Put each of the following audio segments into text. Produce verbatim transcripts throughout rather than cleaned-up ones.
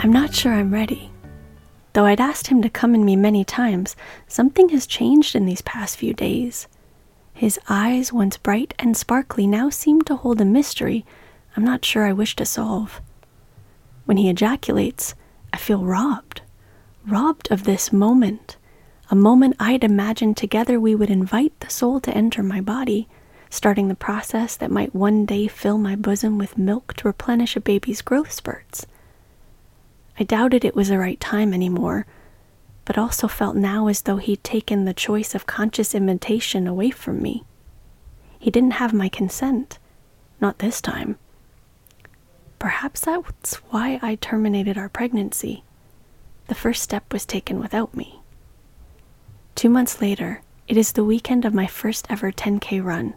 I'm not sure I'm ready. Though I'd asked him to come in me many times, something has changed in these past few days. His eyes, once bright and sparkly, now seem to hold a mystery I'm not sure I wish to solve. When he ejaculates, I feel robbed. Robbed of this moment. A moment I'd imagined together we would invite the soul to enter my body, starting the process that might one day fill my bosom with milk to replenish a baby's growth spurts. I doubted it was the right time anymore, but also felt now as though he'd taken the choice of conscious imitation away from me. He didn't have my consent, not this time. Perhaps that's why I terminated our pregnancy. The first step was taken without me. Two months later, it is the weekend of my first ever ten K run.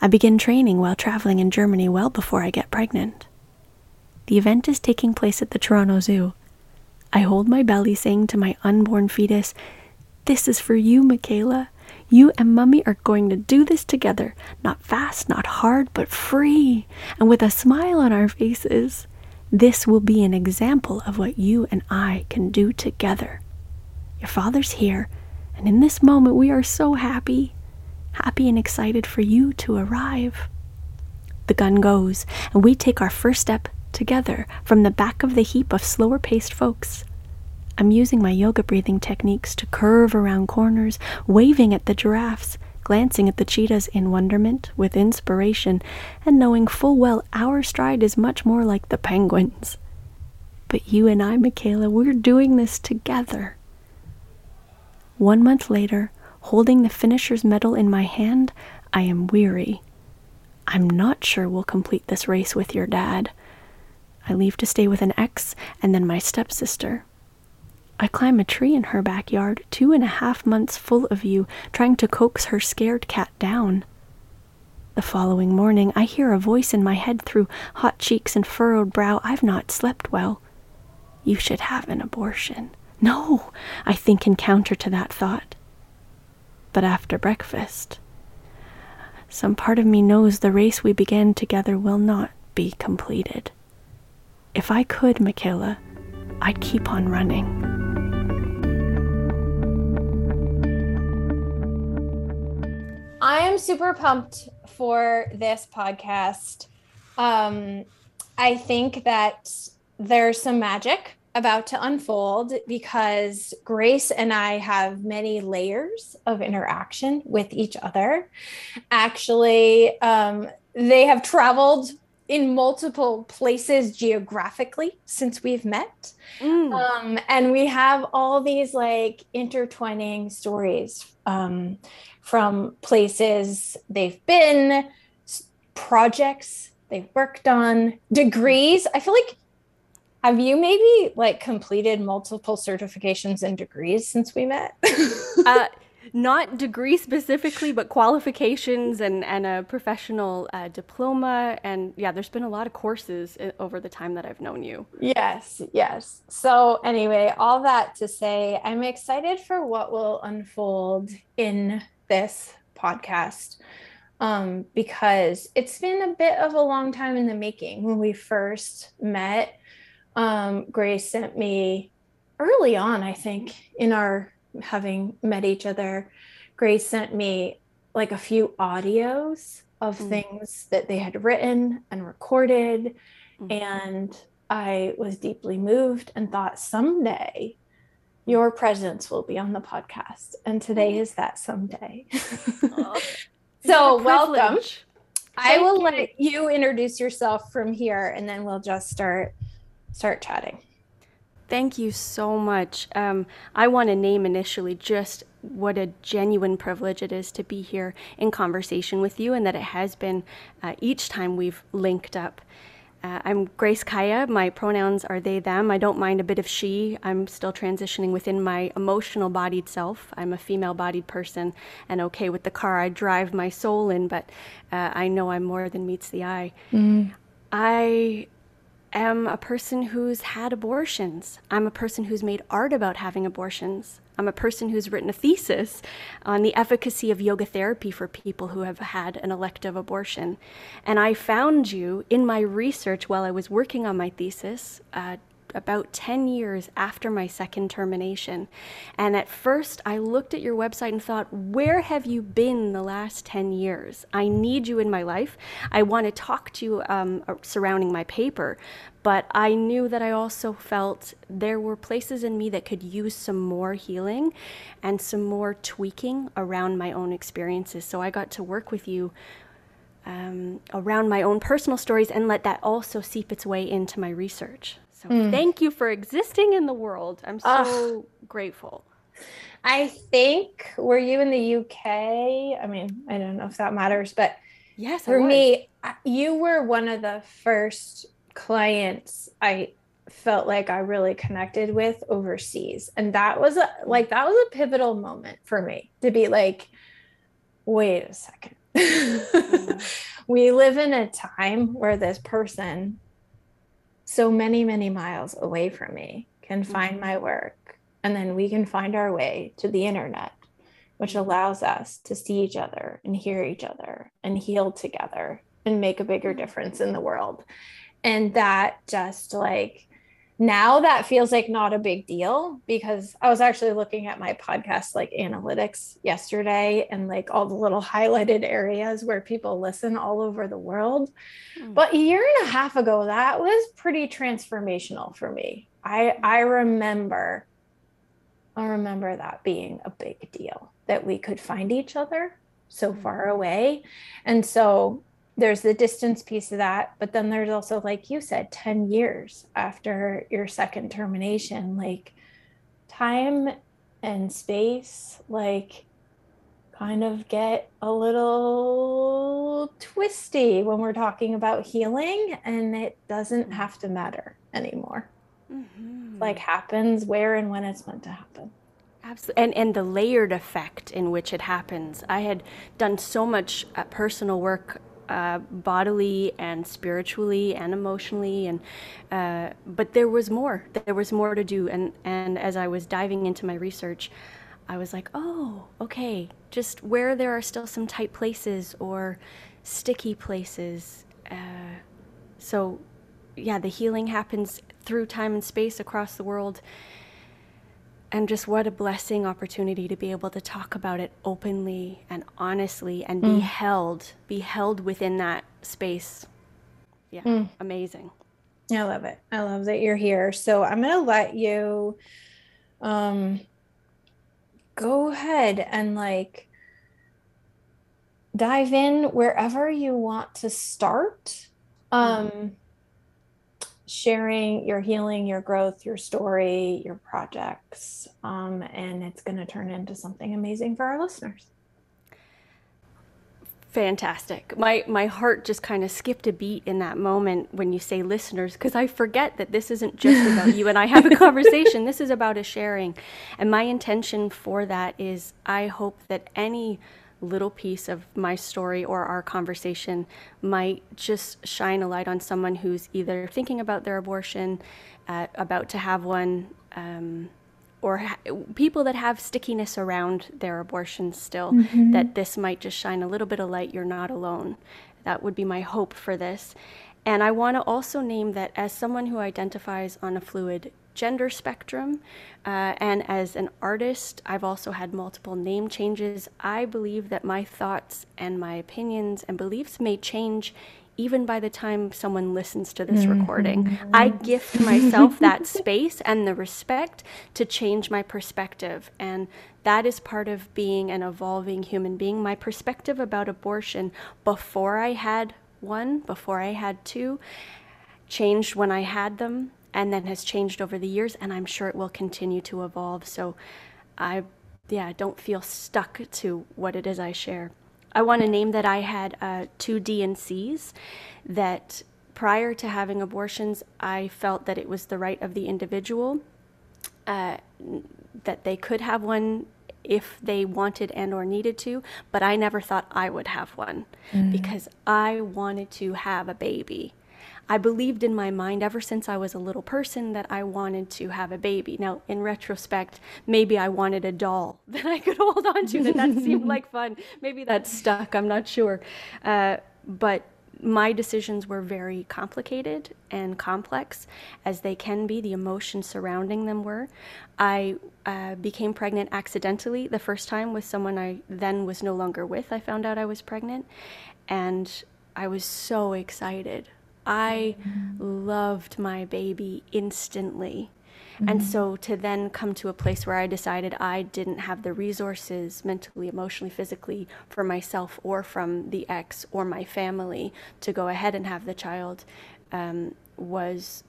I begin training while traveling in Germany well before I get pregnant. The event is taking place at the Toronto Zoo. I hold my belly, saying to my unborn fetus, "This is for you, Michaela. You and Mummy are going to do this together. Not fast, not hard, but free, and with a smile on our faces. This will be an example of what you and I can do together. Your father's here, and in this moment we are so happy. Happy and excited for you to arrive." The gun goes, and we take our first step together from the back of the heap of slower paced folks. I'm using my yoga breathing techniques to curve around corners, waving at the giraffes, glancing at the cheetahs in wonderment, with inspiration, and knowing full well our stride is much more like the penguins. But you and I, Michaela, we're doing this together. One month later, holding the finisher's medal in my hand, I am weary. I'm not sure we'll complete this race with your dad. I leave to stay with an ex and then my stepsister. I climb a tree in her backyard, two and a half months full of you, trying to coax her scared cat down. The following morning, I hear a voice in my head through hot cheeks and furrowed brow. I've not slept well. "You should have an abortion." No, I think in counter to that thought. But after breakfast, some part of me knows the race we began together will not be completed. If I could, Michaela, I'd keep on running. I am super pumped for this podcast. Um, I think that there's some magic about to unfold because Grace and I have many layers of interaction with each other. Actually, um, they have traveled in multiple places geographically since we've met. Mm. Um, and we have all these like intertwining stories um, from places they've been, projects they've worked on, degrees. I feel like, have you maybe like completed multiple certifications and degrees since we met? uh, Not degree specifically, but qualifications and, and a professional uh, diploma. And yeah, there's been a lot of courses over the time that I've known you. Yes, yes. So anyway, all that to say, I'm excited for what will unfold in this podcast um, because it's been a bit of a long time in the making. When we first met, um, Grace sent me early on, I think, in our having met each other, Grace sent me like a few audios of mm. things that they had written and recorded. Mm. And I was deeply moved and thought, someday your presence will be on the podcast. And today is that someday. Oh, so welcome. I will you. let you introduce yourself from here and then we'll just start start chatting. Thank you so much. Um, I want to name initially just what a genuine privilege it is to be here in conversation with you, and that it has been uh, each time we've linked up. Uh, I'm Grace Kaya. My pronouns are they, them. I don't mind a bit of she. I'm still transitioning within my emotional bodied self. I'm a female bodied person and okay with the car I drive my soul in, but uh, I know I'm more than meets the eye. Mm. I am a person who's had abortions. I'm a person who's made art about having abortions. I'm a person who's written a thesis on the efficacy of yoga therapy for people who have had an elective abortion. And I found you in my research while I was working on my thesis uh, about ten years after my second termination. And at first I looked at your website and thought, where have you been the last ten years? I need you in my life. I want to talk to you um, surrounding my paper. But I knew that I also felt there were places in me that could use some more healing and some more tweaking around my own experiences. So I got to work with you um, around my own personal stories and let that also seep its way into my research. So mm. thank you for existing in the world. I'm so Ugh. grateful. I think, were you in the U K? I mean, I don't know if that matters, but yes, for me, you were one of the first clients I felt like I really connected with overseas. And that was a, like, that was a pivotal moment for me to be like, wait a second. Mm-hmm. We live in a time where this person so many, many miles away from me can mm-hmm. find my work. And then we can find our way to the internet, which allows us to see each other and hear each other and heal together and make a bigger difference in the world. And that just like, now that feels like not a big deal, because I was actually looking at my podcast, like analytics yesterday, and like all the little highlighted areas where people listen all over the world. Mm. But a year and a half ago, that was pretty transformational for me. I, I remember, I remember that being a big deal, that we could find each other so far away. And so there's the distance piece of that, but then there's also, like you said, ten years after your second termination, like time and space, like kind of get a little twisty when we're talking about healing, and it doesn't have to matter anymore. Mm-hmm. Like happens where and when it's meant to happen. Absolutely. And, and the layered effect in which it happens. I had done so much uh, personal work Uh, bodily and spiritually and emotionally, and uh, but there was more. There was more to do, and and as I was diving into my research, I was like, oh, okay, just where there are still some tight places or sticky places. Uh, so, yeah, the healing happens through time and space across the world, and just what a blessing opportunity to be able to talk about it openly and honestly and mm. be held, be held within that space. Yeah, mm. amazing. I love it. I love that you're here. So I'm going to let you um, go ahead and like dive in wherever you want to start. Um, mm. sharing your healing, your growth, your story, your projects, um, and it's going to turn into something amazing for our listeners. Fantastic. My my heart just kind of skipped a beat in that moment when you say listeners, because I forget that this isn't just about you and I have a conversation. This is about a sharing. And my intention for that is I hope that any little piece of my story or our conversation might just shine a light on someone who's either thinking about their abortion, uh, about to have one, um, or ha- people that have stickiness around their abortion still, mm-hmm. that this might just shine a little bit of light. You're not alone. That would be my hope for this. And I want to also name that as someone who identifies on a fluid gender spectrum, uh, and as an artist, I've also had multiple name changes. I believe that my thoughts and my opinions and beliefs may change even by the time someone listens to this mm-hmm. recording. I gift myself that space and the respect to change my perspective. And that is part of being an evolving human being. My perspective about abortion before I had one, before I had two, changed when I had them, and then has changed over the years, and I'm sure it will continue to evolve. So I, yeah, don't feel stuck to what it is I share. I want to name that I had uh, two D and Cs that Prior to having abortions, I felt that it was the right of the individual, uh, that they could have one if they wanted and or needed to, but I never thought I would have one mm. because I wanted to have a baby. I believed in my mind ever since I was a little person that I wanted to have a baby. Now, in retrospect, maybe I wanted a doll that I could hold on to, and that seemed like fun. Maybe that stuck, I'm not sure. Uh, but my decisions were very complicated and complex, as they can be. The emotions surrounding them were. I uh, became pregnant accidentally the first time with someone I then was no longer with. I found out I was pregnant, and I was so excited. I mm-hmm. loved my baby instantly. Mm-hmm. And so to then come to a place where I decided I didn't have the resources mentally, emotionally, physically for myself or from the ex or my family to go ahead and have the child um, was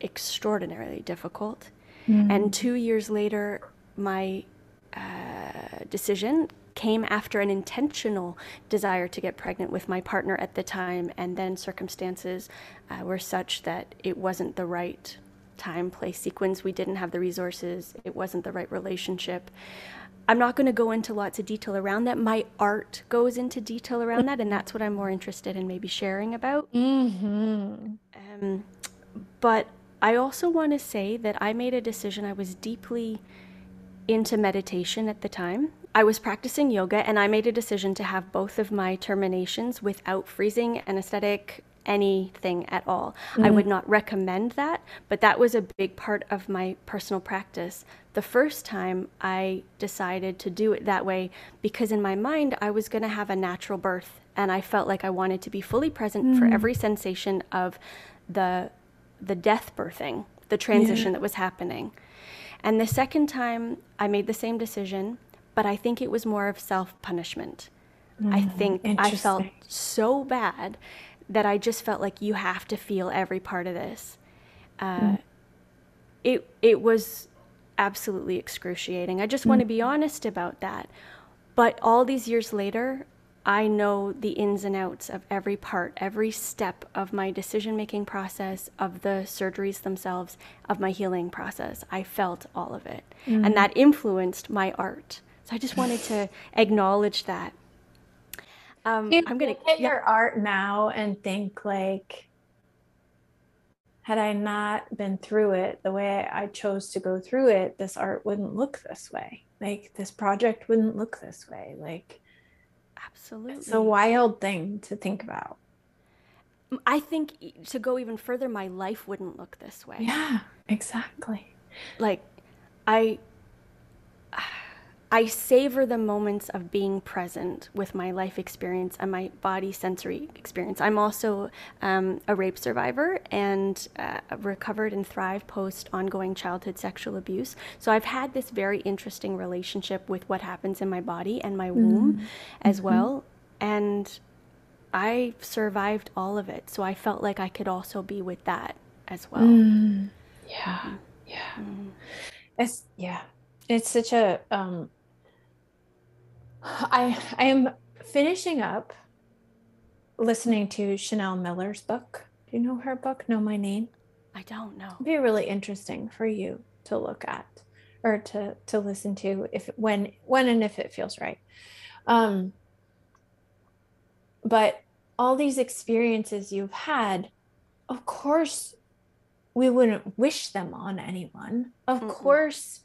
extraordinarily difficult. Mm-hmm. And two years later, my uh, decision came after an intentional desire to get pregnant with my partner at the time, and then circumstances uh, were such that it wasn't the right time, place, sequence. We didn't have the resources. It wasn't the right relationship. I'm not going to go into lots of detail around that. My art goes into detail around that, and that's what I'm more interested in maybe sharing about. Mm-hmm. Um, but I also want to say that I made a decision. I was deeply into meditation at the time. I was practicing yoga, and I made a decision to have both of my terminations without freezing, anesthetic, anything at all. Mm-hmm. I would not recommend that, but that was a big part of my personal practice. The first time I decided to do it that way because in my mind I was going to have a natural birth, and I felt like I wanted to be fully present mm-hmm. for every sensation of the the death birthing, the transition yeah. that was happening. And the second time I made the same decision, but I think it was more of self-punishment. Mm-hmm. I think I felt so bad that I just felt like you have to feel every part of this. Uh, mm. It it was absolutely excruciating. I just mm. want to be honest about that. But all these years later, I know the ins and outs of every part, every step of my decision-making process, of the surgeries themselves, of my healing process. I felt all of it. Mm. And that influenced my art. So I just wanted to acknowledge that. Um, I'm gonna look at yeah. your art now and think, like, had I not been through it the way I chose to go through it, this art wouldn't look this way. Like, this project wouldn't look this way. Like, absolutely, it's a wild thing to think about. I think, to go even further, my life wouldn't look this way. Yeah, exactly. Like, I. I savor the moments of being present with my life experience and my body sensory experience. I'm also um, a rape survivor and uh, recovered and thrived post ongoing childhood sexual abuse. So I've had this very interesting relationship with what happens in my body and my womb mm-hmm. as mm-hmm. well. And I survived all of it. So I felt like I could also be with that as well. Mm. Yeah. Mm-hmm. Yeah. Mm-hmm. It's, yeah. It's such a, um, I, I am finishing up listening to Chanel Miller's book. Do you know her book, Know My Name? I don't know. It'd be really interesting for you to look at or to, to listen to if, when, when, and if it feels right. Um, but all these experiences you've had, of course, we wouldn't wish them on anyone. Of Mm-mm. course,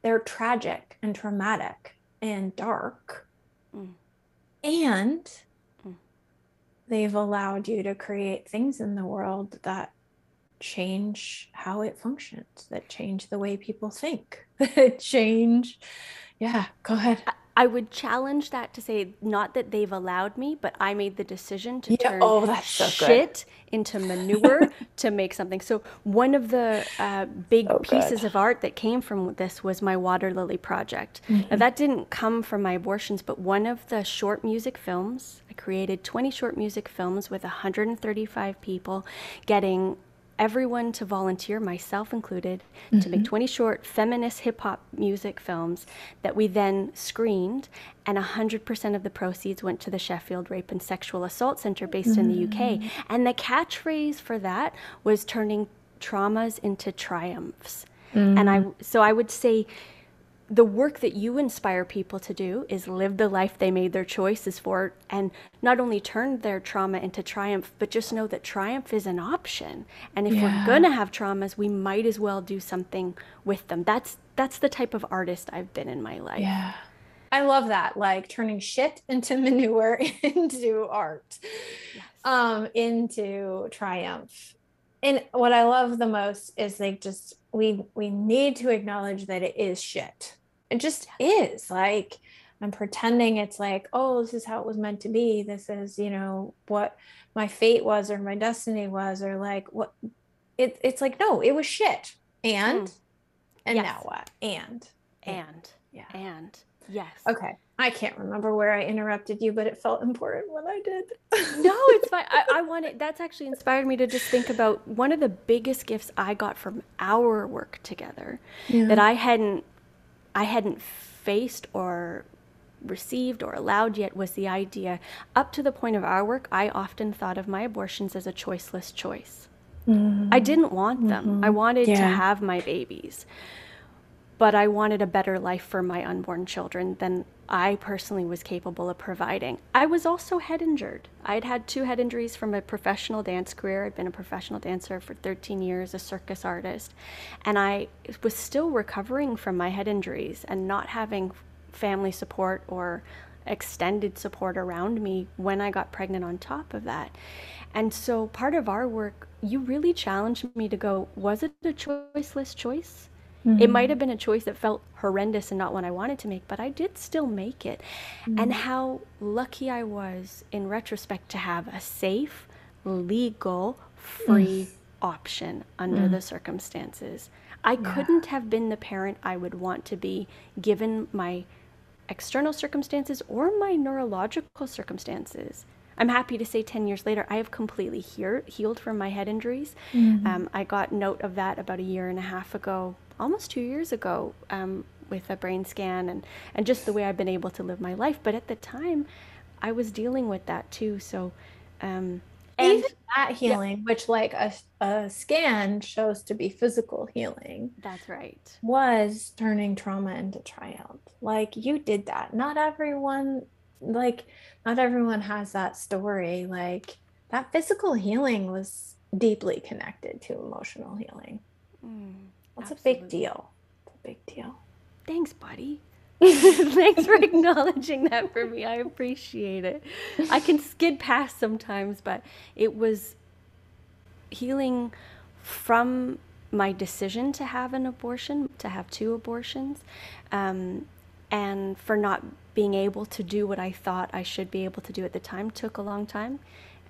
they're tragic and traumatic and dark. Mm. And mm. they've allowed you to create things in the world that change how it functions, that change the way people think, that change. Yeah, go ahead. I, I would challenge that to say, not that they've allowed me, but I made the decision to yeah. turn oh, that's so shit good. into manure to make something. So one of the uh, big so pieces good. of art that came from this was my Water Lily Project. Mm-hmm. Now, that didn't come from my abortions, but one of the short music films, I created twenty short music films with one hundred thirty-five people getting everyone to volunteer, myself included, mm-hmm. to make twenty short feminist hip-hop music films that we then screened, and one hundred percent of the proceeds went to the Sheffield Rape and Sexual Assault Center based mm-hmm. in the U K. And the catchphrase for that was turning traumas into triumphs. Mm-hmm. And I, so I would say the work that you inspire people to do is live the life they made their choices for, and not only turn their trauma into triumph, but just know that triumph is an option. And if yeah. we're going to have traumas, we might as well do something with them. That's, that's the type of artist I've been in my life. Yeah. I love that. Like turning shit into manure, into art, yes. um, into triumph. And what I love the most is like, just, we, we need to acknowledge that it is shit. It just is. Like, I'm pretending it's like, oh, this is how it was meant to be. This is, you know, what my fate was, or my destiny was, or like what it, it's like, no, it was shit. And, mm. and yes. now what? And, and, yeah. And yes. Okay. I can't remember where I interrupted you, but it felt important when I did. No, it's fine. I, I want it. That's actually inspired me to just think about one of the biggest gifts I got from our work together yeah. that I hadn't, I hadn't faced or received or allowed yet, was the idea, up to the point of our work, I often thought of my abortions as a choiceless choice. Mm-hmm. I didn't want them. Mm-hmm. I wanted yeah. to have my babies, but I wanted a better life for my unborn children than I personally was capable of providing. I was also head injured. I'd had two head injuries from a professional dance career. I'd been a professional dancer for thirteen years, a circus artist, and I was still recovering from my head injuries, and not having family support or extended support around me when I got pregnant on top of that. And so part of our work, you really challenged me to go, was it a choiceless choice? Mm-hmm. It might have been a choice that felt horrendous and not one I wanted to make, but I did still make it. Mm-hmm. And how lucky I was in retrospect to have a safe, legal, free mm. option under mm. the circumstances. I yeah. couldn't have been the parent I would want to be given my external circumstances or my neurological circumstances. I'm happy to say ten years later, I have completely hear, healed from my head injuries. Mm-hmm. Um, I got note of that about a year and a half ago, almost two years ago, um, with a brain scan and, and just the way I've been able to live my life. But at the time, I was dealing with that too. So, um, and even that healing, yeah. which like a, a scan shows to be physical healing. That's right. Was turning trauma into triumph. Like you did that. Not everyone... like not everyone has that story. Like that physical healing was deeply connected to emotional healing. Mm, that's absolutely. a big deal. It's a big deal. Thanks, buddy. Thanks for acknowledging that for me. I appreciate it. I can skid past sometimes, but it was healing from my decision to have an abortion, to have two abortions, um, and for not being able to do what I thought I should be able to do at the time took a long time.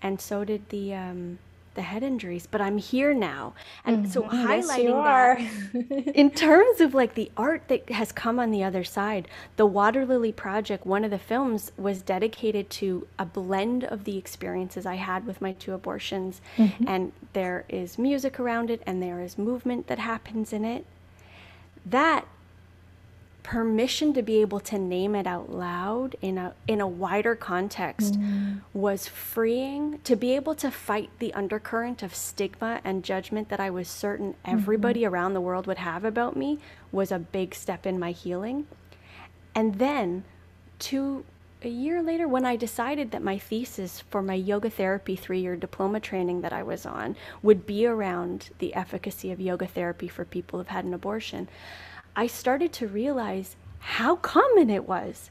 And so did the um, the head injuries, but I'm here now. And mm-hmm. so highlighting yes, that in terms of like the art that has come on the other side, the Water Lily Project, one of the films was dedicated to a blend of the experiences I had with my two abortions. Mm-hmm. And there is music around it, and there is movement that happens in it. That permission to be able to name it out loud in a in a wider context mm. was freeing, to be able to fight the undercurrent of stigma and judgment that I was certain everybody mm-hmm. around the world would have about me was a big step in my healing. And then to a year later, when I decided that my thesis for my yoga therapy three-year diploma training that I was on would be around the efficacy of yoga therapy for people who've had an abortion, I started to realize how common it was.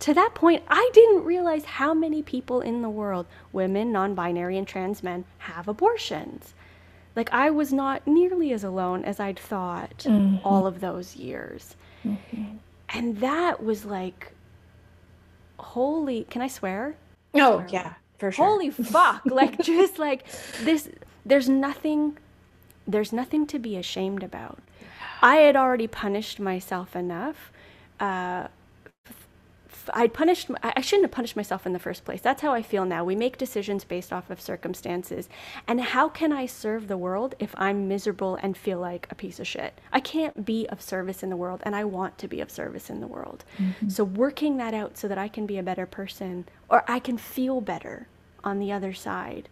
To that point, I didn't realize how many people in the world, women, non-binary, and trans men, have abortions. Like, I was not nearly as alone as I'd thought mm-hmm. all of those years. Mm-hmm. And that was like, holy, can I swear? Oh, swear yeah, for sure. Holy fuck. Like, just like this, there's nothing, there's nothing to be ashamed about. I had already punished myself enough uh, f- I'd punished, I shouldn't have punished myself in the first place. That's how I feel now. We make decisions based off of circumstances. And how can I serve the world if I'm miserable and feel like a piece of shit? I can't be of service in the world, and I want to be of service in the world. Mm-hmm. So working that out so that I can be a better person, or I can feel better on the other side,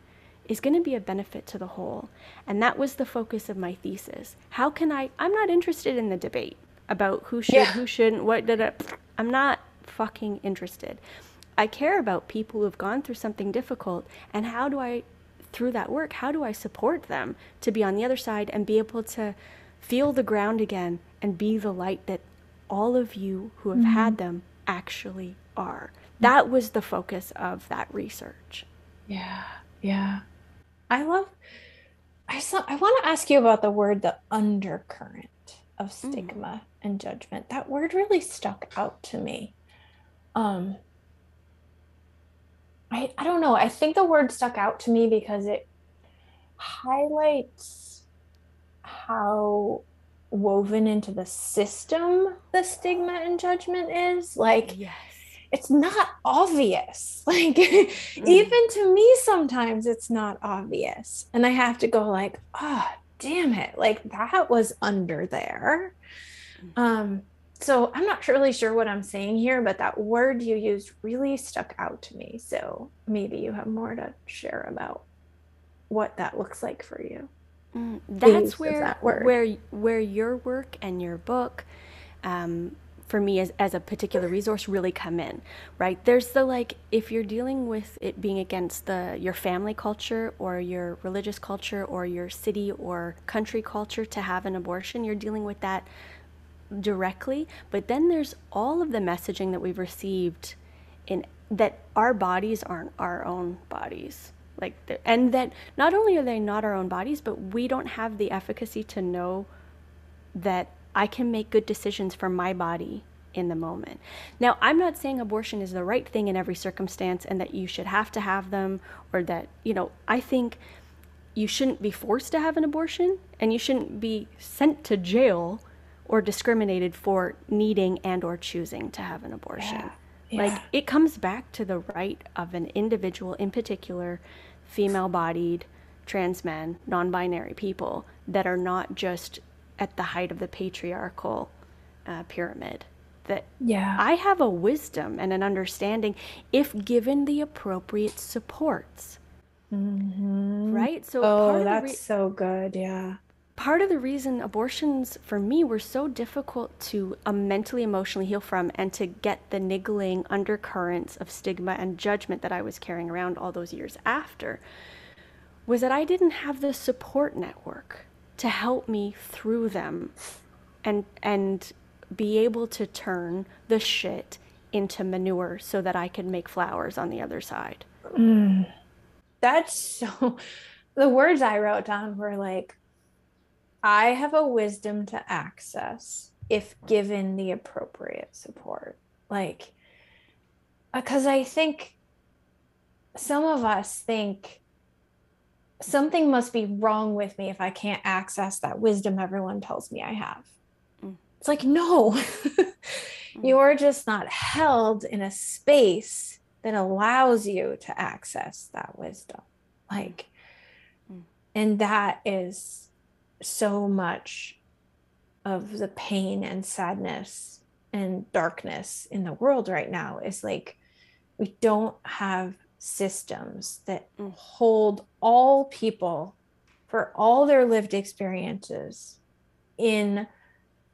is going to be a benefit to the whole. And that was the focus of my thesis. How can I, I'm not interested in the debate about who should, yeah. who shouldn't, what did I, I'm not fucking interested. I care about people who've gone through something difficult, and how do I, through that work, how do I support them to be on the other side and be able to feel the ground again and be the light that all of you who have mm-hmm. had them actually are. That was the focus of that research. Yeah, yeah. I love, I saw, I want to ask you about the word, the undercurrent of stigma mm. and judgment. That word really stuck out to me. Um, I, I don't know. I think the word stuck out to me because it highlights how woven into the system the stigma and judgment is. Like, yes. It's not obvious. Like mm. even to me, sometimes it's not obvious. And I have to go like, oh, damn it. Like that was under there. Um, so I'm not really sure what I'm saying here, but that word you used really stuck out to me. So maybe you have more to share about what that looks like for you. Mm. That's where, that where, where your work and your book, um, for me as, as a particular resource really come in, right? There's the like, if you're dealing with it being against the your family culture or your religious culture or your city or country culture to have an abortion, you're dealing with that directly. But then there's all of the messaging that we've received in that our bodies aren't our own bodies. Like, and that not only are they not our own bodies, but we don't have the efficacy to know that I can make good decisions for my body in the moment. Now, I'm not saying abortion is the right thing in every circumstance and that you should have to have them, or that, you know, I think you shouldn't be forced to have an abortion, and you shouldn't be sent to jail or discriminated for needing and or choosing to have an abortion. Yeah. Yeah. Like, it comes back to the right of an individual, in particular, female-bodied, trans men, non-binary people that are not just at the height of the patriarchal uh, pyramid, that yeah. I have a wisdom and an understanding if given the appropriate supports, mm-hmm. right? So oh, part that's of the re- so good, yeah. Part of the reason abortions for me were so difficult to uh, mentally, emotionally heal from, and to get the niggling undercurrents of stigma and judgment that I was carrying around all those years after, was that I didn't have the support network to help me through them and and be able to turn the shit into manure so that I could make flowers on the other side. Mm. That's so, the words I wrote down were like, I have a wisdom to access if given the appropriate support. Like, because I think some of us think, something must be wrong with me if I can't access that wisdom everyone tells me I have. Mm. It's like, no, mm. you're just not held in a space that allows you to access that wisdom. Like, mm. and that is so much of the pain and sadness and darkness in the world right now, is like, we don't have systems that hold all people for all their lived experiences in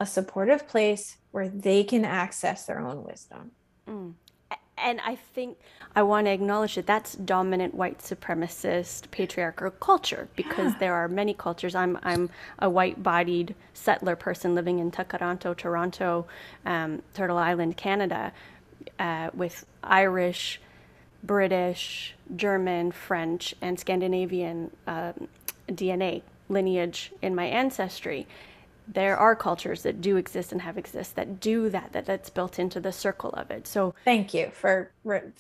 a supportive place where they can access their own wisdom. Mm. And I think I want to acknowledge that that's dominant white supremacist patriarchal culture, because yeah. there are many cultures. I'm I'm a white-bodied settler person living in Takaranto, Toronto, um, Turtle Island, Canada, uh, with Irish, British, German, French, and Scandinavian um, D N A lineage in my ancestry. There are cultures that do exist and have exist that do that, that that's built into the circle of it. So thank you for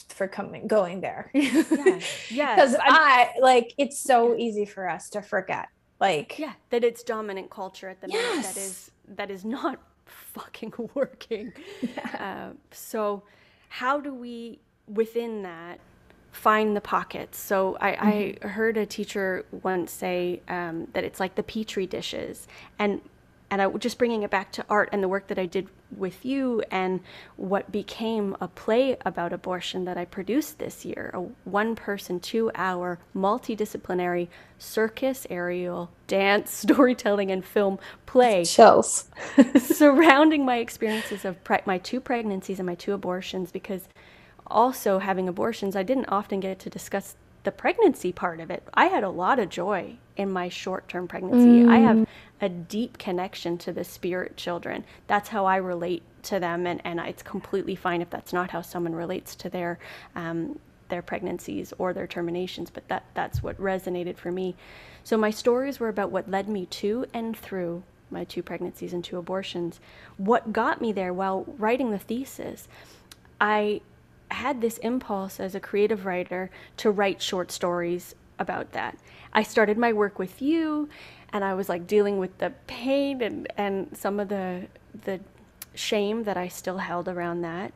for coming going there. Yeah, yeah. Because I like it's so easy for us to forget, like yeah, that it's dominant culture at the yes. moment that is that is not fucking working. Yeah. Uh, so. how do we, within that, find the pockets? So I, mm-hmm. I heard a teacher once say um, that it's like the Petri dishes. And and I, just bringing it back to art and the work that I did with you and what became a play about abortion that I produced this year, a one-person, two-hour, multidisciplinary circus, aerial, dance, storytelling, and film play. Chills. Surrounding my experiences of pre- my two pregnancies and my two abortions, because also having abortions, I didn't often get to discuss the pregnancy part of it. I had a lot of joy in my short-term pregnancy. Mm. I have a deep connection to the spirit children. That's how I relate to them, and, and it's completely fine if that's not how someone relates to their um, their pregnancies or their terminations, but that, that's what resonated for me. So my stories were about what led me to and through my two pregnancies and two abortions. What got me there while writing the thesis, I had this impulse as a creative writer to write short stories about that. I started my work with you, and I was like dealing with the pain and, and some of the the shame that I still held around that.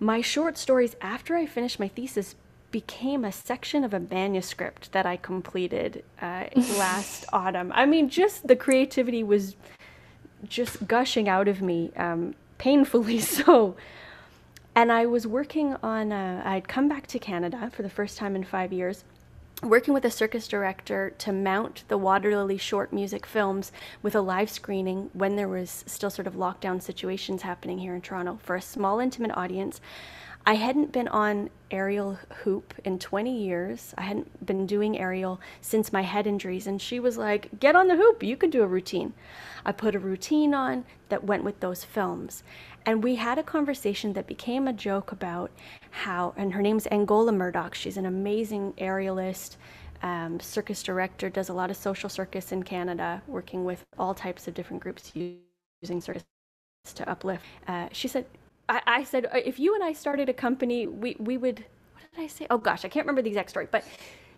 My short stories, after I finished my thesis, became a section of a manuscript that I completed uh, last autumn. I mean, just the creativity was just gushing out of me, um, painfully so. And I was working on, uh, I'd come back to Canada for the first time in five years, working with a circus director to mount the Water Lily short music films with a live screening when there was still sort of lockdown situations happening here in Toronto for a small, intimate audience. I hadn't been on aerial hoop in twenty years. I hadn't been doing aerial since my head injuries. And she was like, get on the hoop. You can do a routine. I put a routine on that went with those films. And we had a conversation that became a joke about how, and her name's Angola Murdoch. She's an amazing aerialist, um, circus director, does a lot of social circus in Canada, working with all types of different groups using circus to uplift. Uh, she said, I, I said, if you and I started a company, we, we would, what did I say? Oh gosh, I can't remember the exact story, but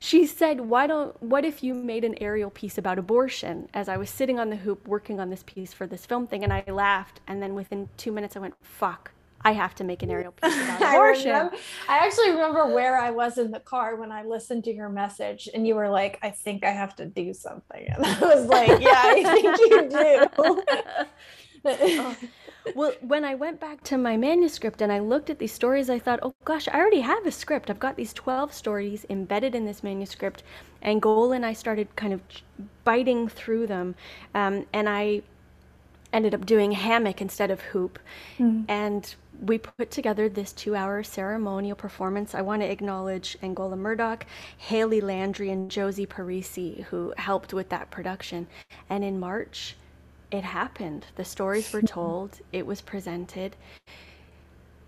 she said, why don't, what if you made an aerial piece about abortion? As I was sitting on the hoop working on this piece for this film thing, and I laughed. And then within two minutes, I went, fuck, I have to make an aerial piece about abortion. I, remember, I actually remember where I was in the car when I listened to your message, and you were like, I think I have to do something. And I was like, yeah, I think you do. Oh. Well, when I went back to my manuscript and I looked at these stories, I thought, oh gosh, I already have a script. I've got these twelve stories embedded in this manuscript. And Goal and I started kind of biting through them. Um, and I ended up doing hammock instead of hoop. Mm. And we put together this two-hour ceremonial performance. I want to acknowledge Angola Murdoch, Haley Landry, and Josie Parisi, who helped with that production. And in March, it happened. The stories were told, it was presented,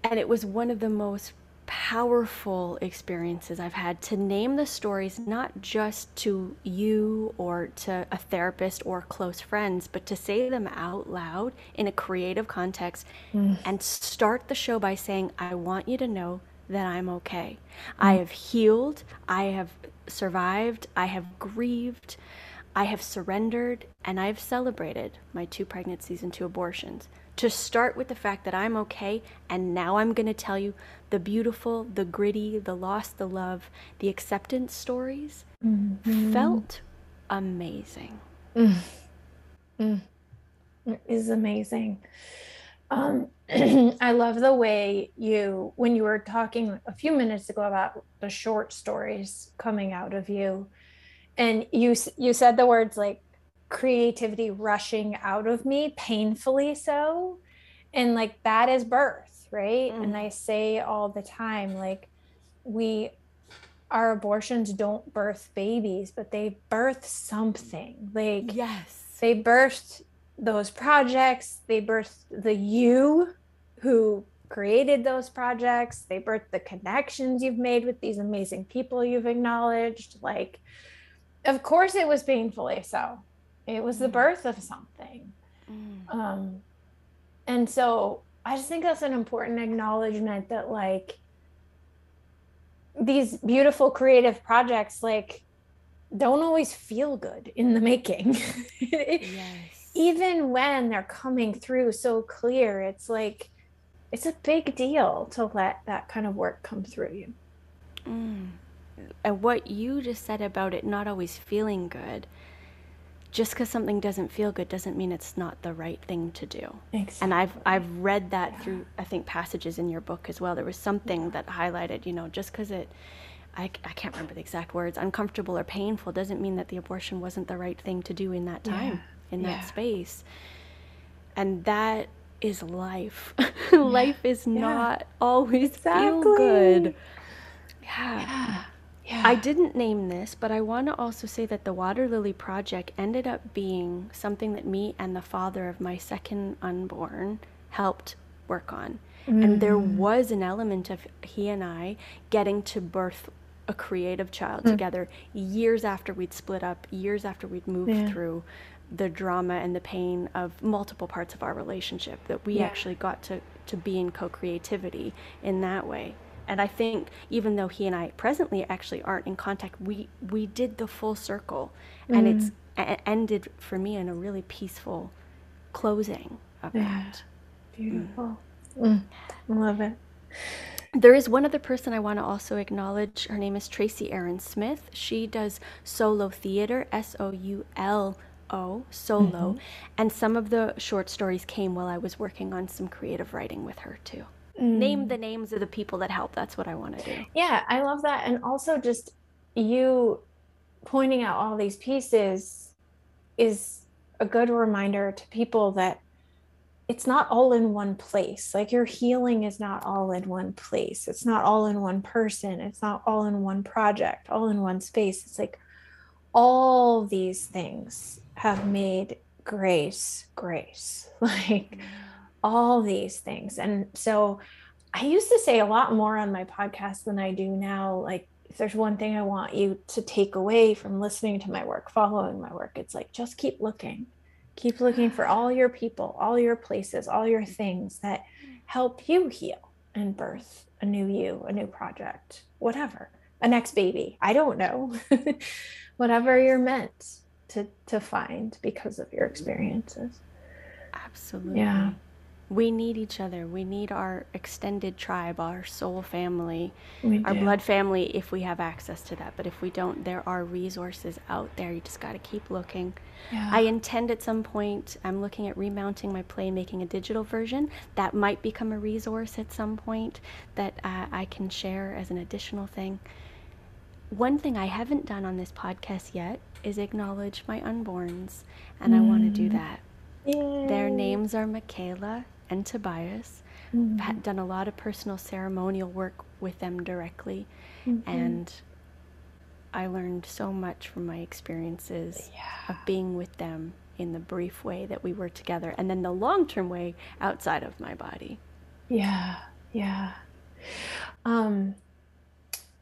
and it was one of the most powerful experiences I've had to name the stories, not just to you or to a therapist or close friends, but to say them out loud in a creative context mm. and start the show by saying, I want you to know that I'm okay. Mm. I have healed, I have survived, I have grieved, I have surrendered, and I've celebrated my two pregnancies and two abortions. To start with the fact that I'm okay, and now I'm going to tell you the beautiful, the gritty, the loss, the love, the acceptance stories mm-hmm. felt amazing. Mm. Mm. It is amazing. Um, I love the way you, when you were talking a few minutes ago about the short stories coming out of you, and you you said the words like creativity rushing out of me, painfully so. And like, that is birth, right? Mm. And I say all the time, like we, our abortions don't birth babies, but they birth something. Like, yes, they birthed those projects. They birthed the you who created those projects. They birthed the connections you've made with these amazing people you've acknowledged. Like, of course it was painfully so. It was the birth of something. Mm. Um, and so I just think that's an important acknowledgement that like these beautiful creative projects, like don't always feel good in the making, yes. even when they're coming through so clear. It's like, it's a big deal to let that kind of work come through you. Mm. And what you just said about it not always feeling good, just because something doesn't feel good doesn't mean it's not the right thing to do. Exactly. And I've I've read that yeah. through, I think, passages in your book as well. There was something yeah. that highlighted, you know, just because it, I, I can't remember the exact words, uncomfortable or painful doesn't mean that the abortion wasn't the right thing to do in that time, yeah. in yeah. that space. And that is life. Yeah. Life is yeah. not always exactly. feel good. Yeah. yeah. Yeah. I didn't name this, but I want to also say that the Water Lily Project ended up being something that me and the father of my second unborn helped work on. Mm. And there was an element of he and I getting to birth a creative child mm. together years after we'd split up, years after we'd moved yeah. through the drama and the pain of multiple parts of our relationship, that we yeah. actually got to, to be in co-creativity in that way. And I think even though he and I presently actually aren't in contact, we, we did the full circle, mm. and it's a- ended for me in a really peaceful closing of yeah. that. Beautiful. Mm. Mm. Love it. There is one other person I want to also acknowledge. Her name is Tracy Aaron Smith. She does solo theater, S O U L O, solo. Mm-hmm. And some of the short stories came while I was working on some creative writing with her too. Name the names of the people that help. That's what I want to do. Yeah, I love that. And also just you pointing out all these pieces is a good reminder to people that it's not all in one place. Like your healing is not all in one place. It's not all in one person. It's not all in one project, all in one space. It's like all these things have made grace, grace. Like all these things. And so I used to say a lot more on my podcast than I do now. Like, if there's one thing I want you to take away from listening to my work, following my work, it's like, just keep looking, keep looking for all your people, all your places, all your things that help you heal and birth a new you, a new project, whatever, a next baby. I don't know, whatever you're meant to, to find because of your experiences. Absolutely. Yeah. We need each other. We need our extended tribe, our soul family, our blood family, if we have access to that. But if we don't, there are resources out there. You just got to keep looking. Yeah. I intend at some point, I'm looking at remounting my play, making a digital version. That might become a resource at some point that uh, I can share as an additional thing. One thing I haven't done on this podcast yet is acknowledge my unborns, and mm. I want to do that. Yay. Their names are Michaela and Tobias. Mm-hmm. I've done a lot of personal ceremonial work with them directly, mm-hmm. and I learned so much from my experiences yeah. of being with them in the brief way that we were together, and then the long-term way outside of my body. Yeah, yeah. Um,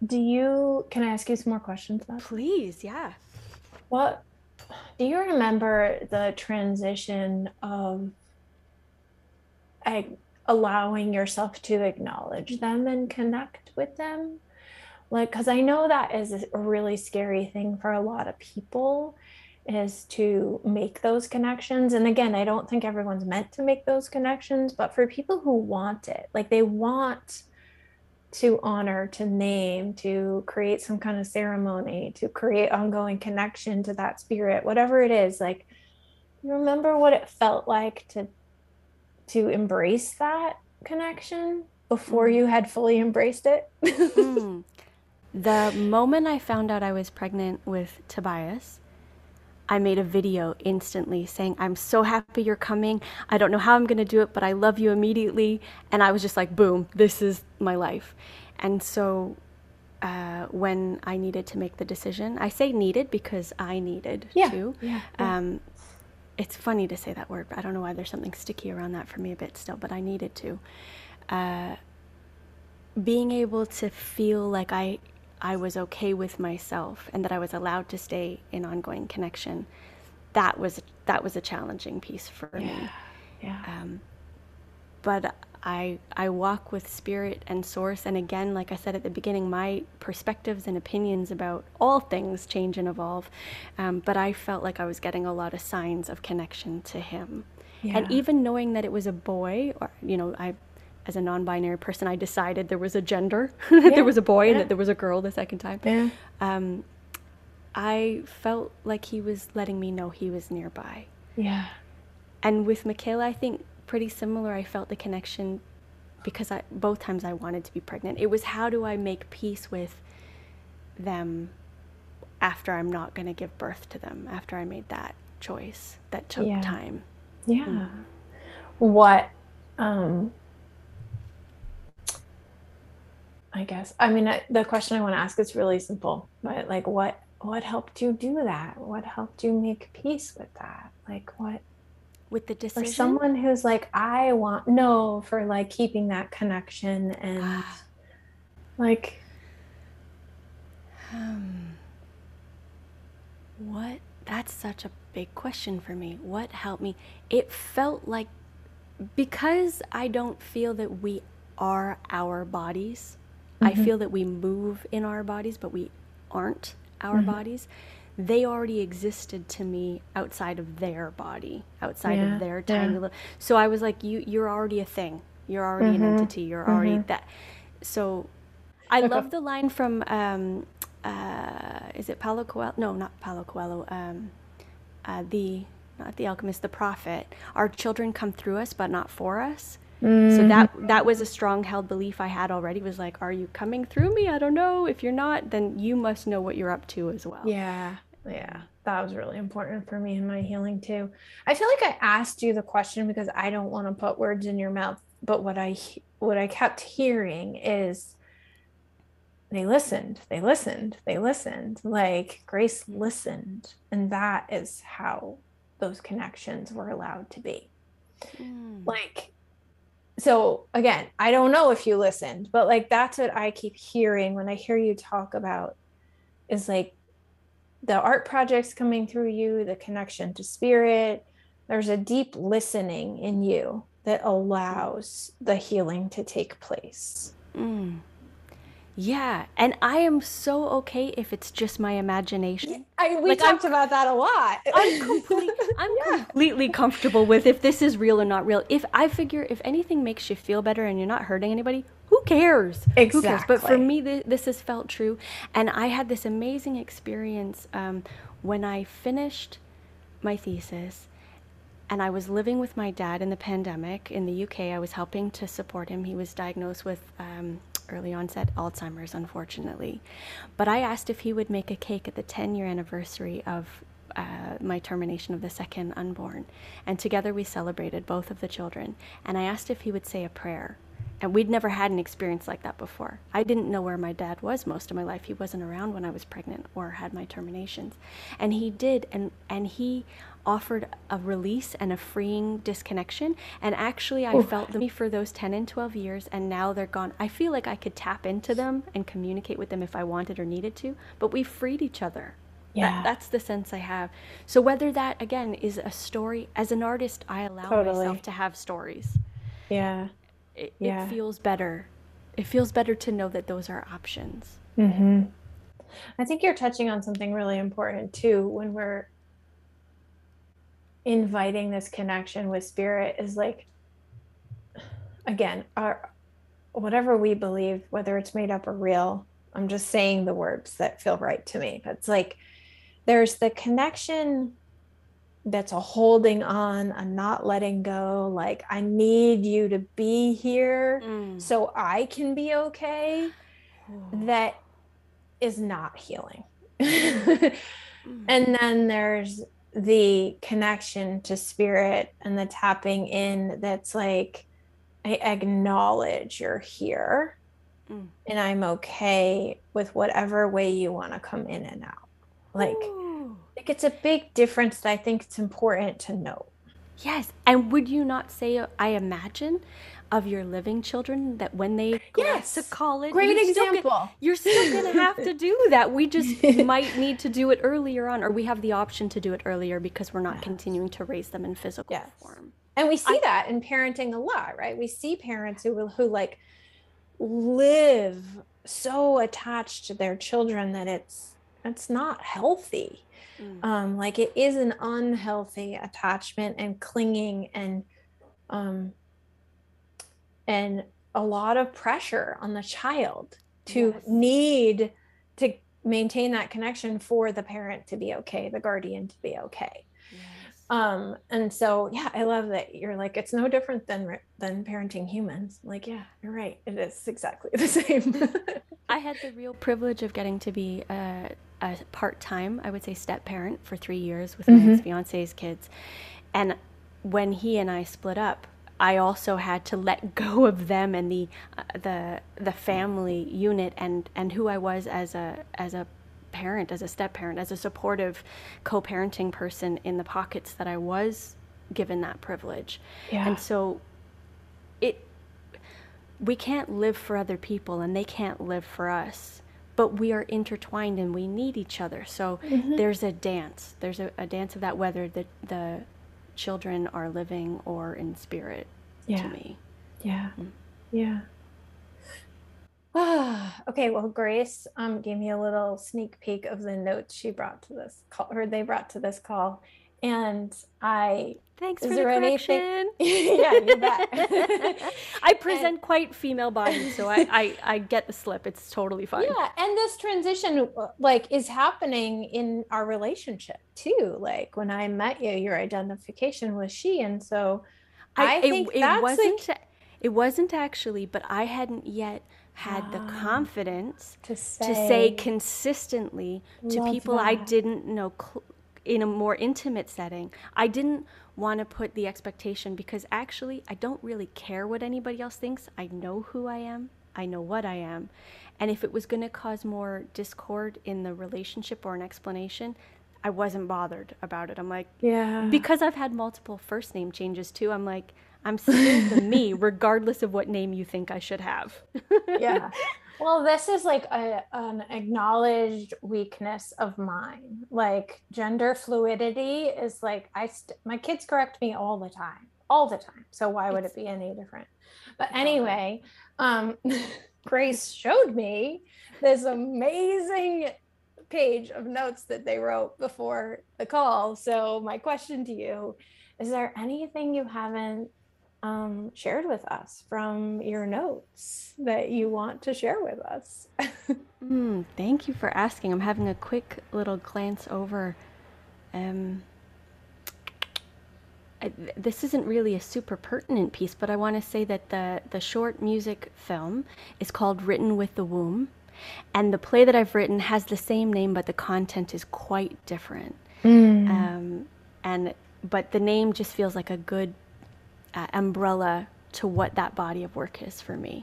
do you, can I ask you some more questions about that? Please, yeah. What? Do you remember the transition of ag- allowing yourself to acknowledge them and connect with them? Like, because I know that is a really scary thing for a lot of people, is to make those connections. And again, I don't think everyone's meant to make those connections, but for people who want it, like they want to honor, to name, to create some kind of ceremony, to create ongoing connection to that spirit, whatever it is, like, you remember what it felt like to to embrace that connection before mm. you had fully embraced it? mm. The moment I found out I was pregnant with Tobias, I made a video instantly saying, I'm so happy you're coming. I don't know how I'm going to do it, but I love you immediately. And I was just like, boom, this is my life. And so uh, when I needed to make the decision, I say needed because I needed yeah, to. Yeah, yeah. Um, it's funny to say that word, but I don't know why there's something sticky around that for me a bit still, but I needed to. Uh, being able to feel like I... I was okay with myself and that I was allowed to stay in ongoing connection. That was, that was a challenging piece for yeah, me. Yeah. Um, but I, I walk with spirit and source. And again, like I said at the beginning, my perspectives and opinions about all things change and evolve. Um, but I felt like I was getting a lot of signs of connection to him. Yeah. And even knowing that it was a boy, or, you know, I, as a non-binary person, I decided there was a gender, yeah. that there was a boy, yeah. and that there was a girl the second time. Yeah. Um, I felt like he was letting me know he was nearby. Yeah. And with Michaela, I think pretty similar. I felt the connection because I, both times I wanted to be pregnant. It was, how do I make peace with them after I'm not going to give birth to them, after I made that choice that took yeah. time. Yeah. Mm-hmm. What, um, I guess, I mean, I, the question I want to ask is really simple, but like, what, what helped you do that? What helped you make peace with that? Like what? With the decision? For someone who's like, I want, no, for like keeping that connection and like. Um, what? That's such a big question for me. What helped me? It felt like, because I don't feel that we are our bodies, mm-hmm. I feel that we move in our bodies, but we aren't our mm-hmm. bodies. They already existed to me outside of their body, outside yeah, of their tiny yeah. little. So I was like, you, you're already a thing. You're already mm-hmm. an entity. You're mm-hmm. already that. So I okay. love the line from, um, uh, is it Paulo Coelho? No, not Paulo Coelho. Um, uh, the, not the alchemist, the prophet. Our children come through us, but not for us. Mm-hmm. So that that was a strong held belief I had already, was like, are you coming through me? I don't know. If you're not, then you must know what you're up to as well. Yeah. Yeah. That was really important for me in my healing too. I feel like I asked you the question because I don't want to put words in your mouth, but what I, what I kept hearing is they listened, they listened, they listened, like Grace listened. And that is how those connections were allowed to be. Mm. Like, so again, I don't know if you listened, but like, that's what I keep hearing when I hear you talk about is like the art projects coming through you, the connection to spirit. There's a deep listening in you that allows the healing to take place. Mm. Yeah. And I am so okay if it's just my imagination. I, we like talked I'm, about that a lot. I'm, complete, I'm yeah. completely comfortable with if this is real or not real. If I figure if anything makes you feel better and you're not hurting anybody, who cares? Exactly. Who cares? But for me, th- this has felt true. And I had this amazing experience um, when I finished my thesis and I was living with my dad in the pandemic in the U K. I was helping to support him. He was diagnosed with... Um, early onset Alzheimer's, unfortunately. But I asked if he would make a cake at the ten year anniversary of uh, my termination of the second unborn. And together we celebrated both of the children. And I asked if he would say a prayer. And we'd never had an experience like that before. I didn't know where my dad was most of my life. He wasn't around when I was pregnant or had my terminations. And he did, and, and he offered a release and a freeing disconnection. And actually I Ooh. felt them for those ten and twelve years, and now they're gone. I feel like I could tap into them and communicate with them if I wanted or needed to, but we freed each other. Yeah. That, that's the sense I have. So whether that, again, is a story, as an artist, I allow totally. myself to have stories. Yeah. It, yeah. it feels better. It feels better to know that those are options. Mm-hmm. I think you're touching on something really important too, when we're inviting this connection with spirit, is like, again, our, whatever we believe, whether it's made up or real, I'm just saying the words that feel right to me. It's like, there's the connection that's a holding on, a not letting go, like I need you to be here mm. so I can be okay, mm. that is not healing. mm. And then there's the connection to spirit and the tapping in that's like, I acknowledge you're here mm. and I'm okay with whatever way you want to come in and out. Like, Ooh. Like it's a big difference that I think it's important to know. Yes. And would you not say, I imagine, of your living children that when they go yes. to college, great you're example. Still gonna, you're still going to have to do that. We just might need to do it earlier on, or we have the option to do it earlier because we're not yes. continuing to raise them in physical yes. form. And we see I, that in parenting a lot, right? We see parents who who like live so attached to their children that it's, it's not healthy. Mm. Um, like it is an unhealthy attachment and clinging and, um, and a lot of pressure on the child to yes. need to maintain that connection for the parent to be okay, the guardian to be okay. Yes. Um, and so, yeah, I love that you're like, it's no different than than parenting humans. I'm like, yeah, you're right. It is exactly the same. I had the real privilege of getting to be a, a part-time, I would say, step parent for three years with mm-hmm. my ex-fiance's kids. And when he and I split up, I also had to let go of them and the uh, the the family unit and and who I was as a as a parent, as a step parent, as a supportive co-parenting person in the pockets that I was given that privilege. Yeah. And so it we can't live for other people and they can't live for us, but we are intertwined and we need each other. So mm-hmm. there's a dance. There's a, a dance of that, whether the the children are living or in spirit yeah. to me. Yeah. Mm-hmm. Yeah. Ah, okay. Well, Grace um, gave me a little sneak peek of the notes she brought to this call, or they brought to this call. And I, thanks for the correction. Yeah, you bet. I present and, quite female body, so I, I, I get the slip. It's totally fine. Yeah. And this transition like is happening in our relationship too. Like when I met you, your identification was she. And so I, I think it, that's it wasn't, like, it wasn't actually, but I hadn't yet had oh, the confidence to say, to say consistently to people that I didn't know cl- in a more intimate setting. I didn't want to put the expectation because actually I don't really care what anybody else thinks. I know who I am. I know what I am. And if it was going to cause more discord in the relationship or an explanation, I wasn't bothered about it. I'm like, yeah, because I've had multiple first name changes too. I'm like, I'm still the me regardless of what name you think I should have. Yeah. Well, this is like a, an acknowledged weakness of mine. Like gender fluidity is like, I st- my kids correct me all the time, all the time. So why would it's, it be any different? But anyway, um, Grace showed me this amazing page of notes that they wrote before the call. So my question to you, is there anything you haven't um, shared with us from your notes that you want to share with us? mm, thank you for asking. I'm having a quick little glance over. Um, I, this isn't really a super pertinent piece, but I want to say that the, the short music film is called Written with the Womb. And the play that I've written has the same name, but the content is quite different. Mm. Um, and but the name just feels like a good Uh, umbrella to what that body of work is for me.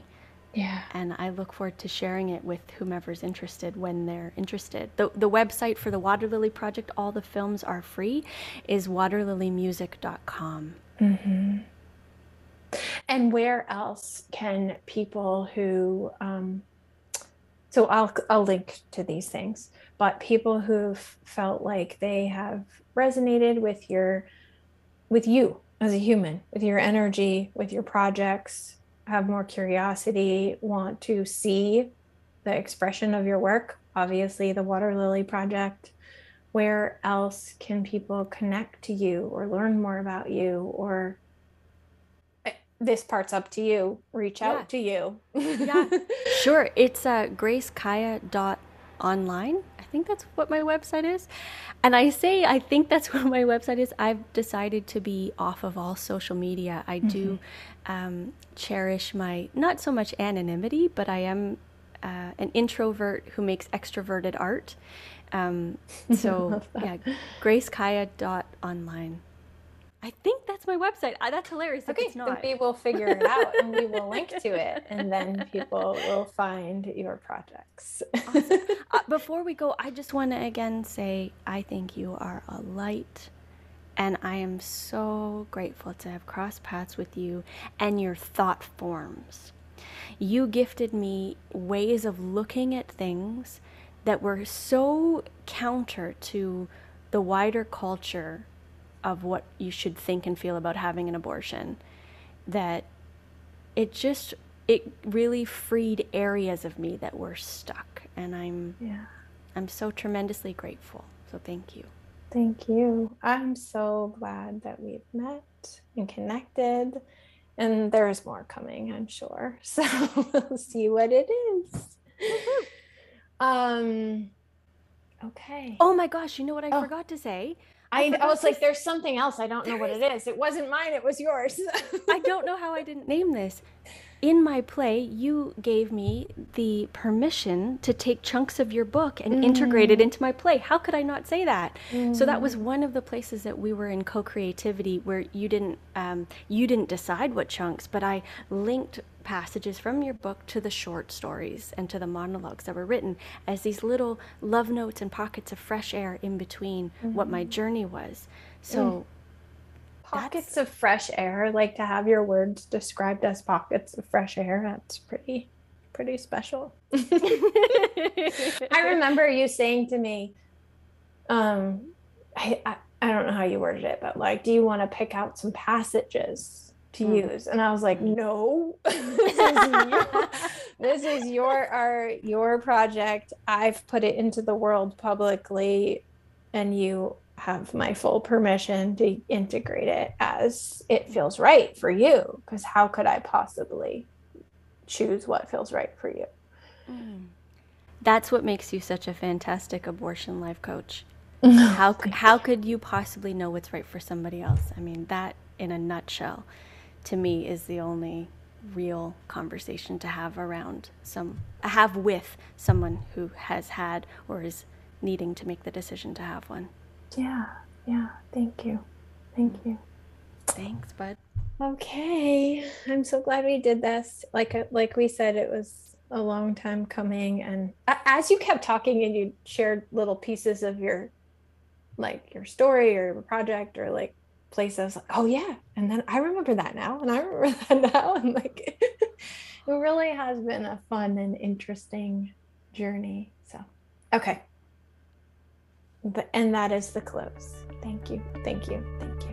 Yeah. And I look forward to sharing it with whomever's interested when they're interested. The the website for the Water Lily Project, all the films are free, is water lily music dot com. Mm-hmm. And where else can people who, um, so I'll, I'll link to these things, but people who've felt like they have resonated with your, with you, as a human, with your energy, with your projects, have more curiosity, want to see the expression of your work, obviously the Water Lily Project, where else can people connect to you or learn more about you, or this part's up to you, reach yeah. out to you. Yeah, sure. It's uh, grace kaya dot online. I think that's what my website is. And I say, I think that's what my website is. I've decided to be off of all social media. I mm-hmm. do um, cherish my, not so much anonymity, but I am uh, an introvert who makes extroverted art. Um, so yeah, grace kaya dot online. I think that's my website. I, that's hilarious. Okay, if it's not. Then we will figure it out and we will link to it, and then people will find your projects. Awesome. Uh, before we go, I just want to again say I think you are a light, and I am so grateful to have crossed paths with you and your thought forms. You gifted me ways of looking at things that were so counter to the wider culture of what you should think and feel about having an abortion, that it just, it really freed areas of me that were stuck. And I'm, yeah. I'm so tremendously grateful. So thank you. Thank you. I'm so glad that we've met and connected. And there's more coming, I'm sure. So we'll see what it is. Um, okay. Oh my gosh, you know what I oh. forgot to say? I, I, I was like, there's something else. I don't know what it is. It wasn't mine. It was yours. I don't know how I didn't name this. In my play, you gave me the permission to take chunks of your book and mm. integrate it into my play. How could I not say that? Mm. So that was one of the places that we were in co-creativity, where you didn't um, you didn't decide what chunks, but I linked passages from your book to the short stories and to the monologues that were written as these little love notes and pockets of fresh air in between mm. what my journey was. So. Mm. Pockets that's, of fresh air, like to have your words described as pockets of fresh air, that's pretty, pretty special. I remember you saying to me, um, I, I, I don't know how you worded it, but like, do you want to pick out some passages to mm. use? And I was like, no, this is your, this is your, our, your project. I've put it into the world publicly, and you have my full permission to integrate it as it feels right for you, because how could I possibly choose what feels right for you? Mm. That's what makes you such a fantastic abortion life coach. How how could you possibly know what's right for somebody else? I mean, that in a nutshell, to me, is the only real conversation to have around some have with someone who has had or is needing to make the decision to have one. Yeah, yeah. Thank you. Thank you. Thanks, bud. Okay. I'm so glad we did this. Like like we said, it was a long time coming. And as you kept talking and you shared little pieces of your, like your story or your project or like places, like, oh yeah. And then I remember that now and I remember that now. And like, it really has been a fun and interesting journey. So, okay. But, and that is the close. Thank you. Thank you. Thank you.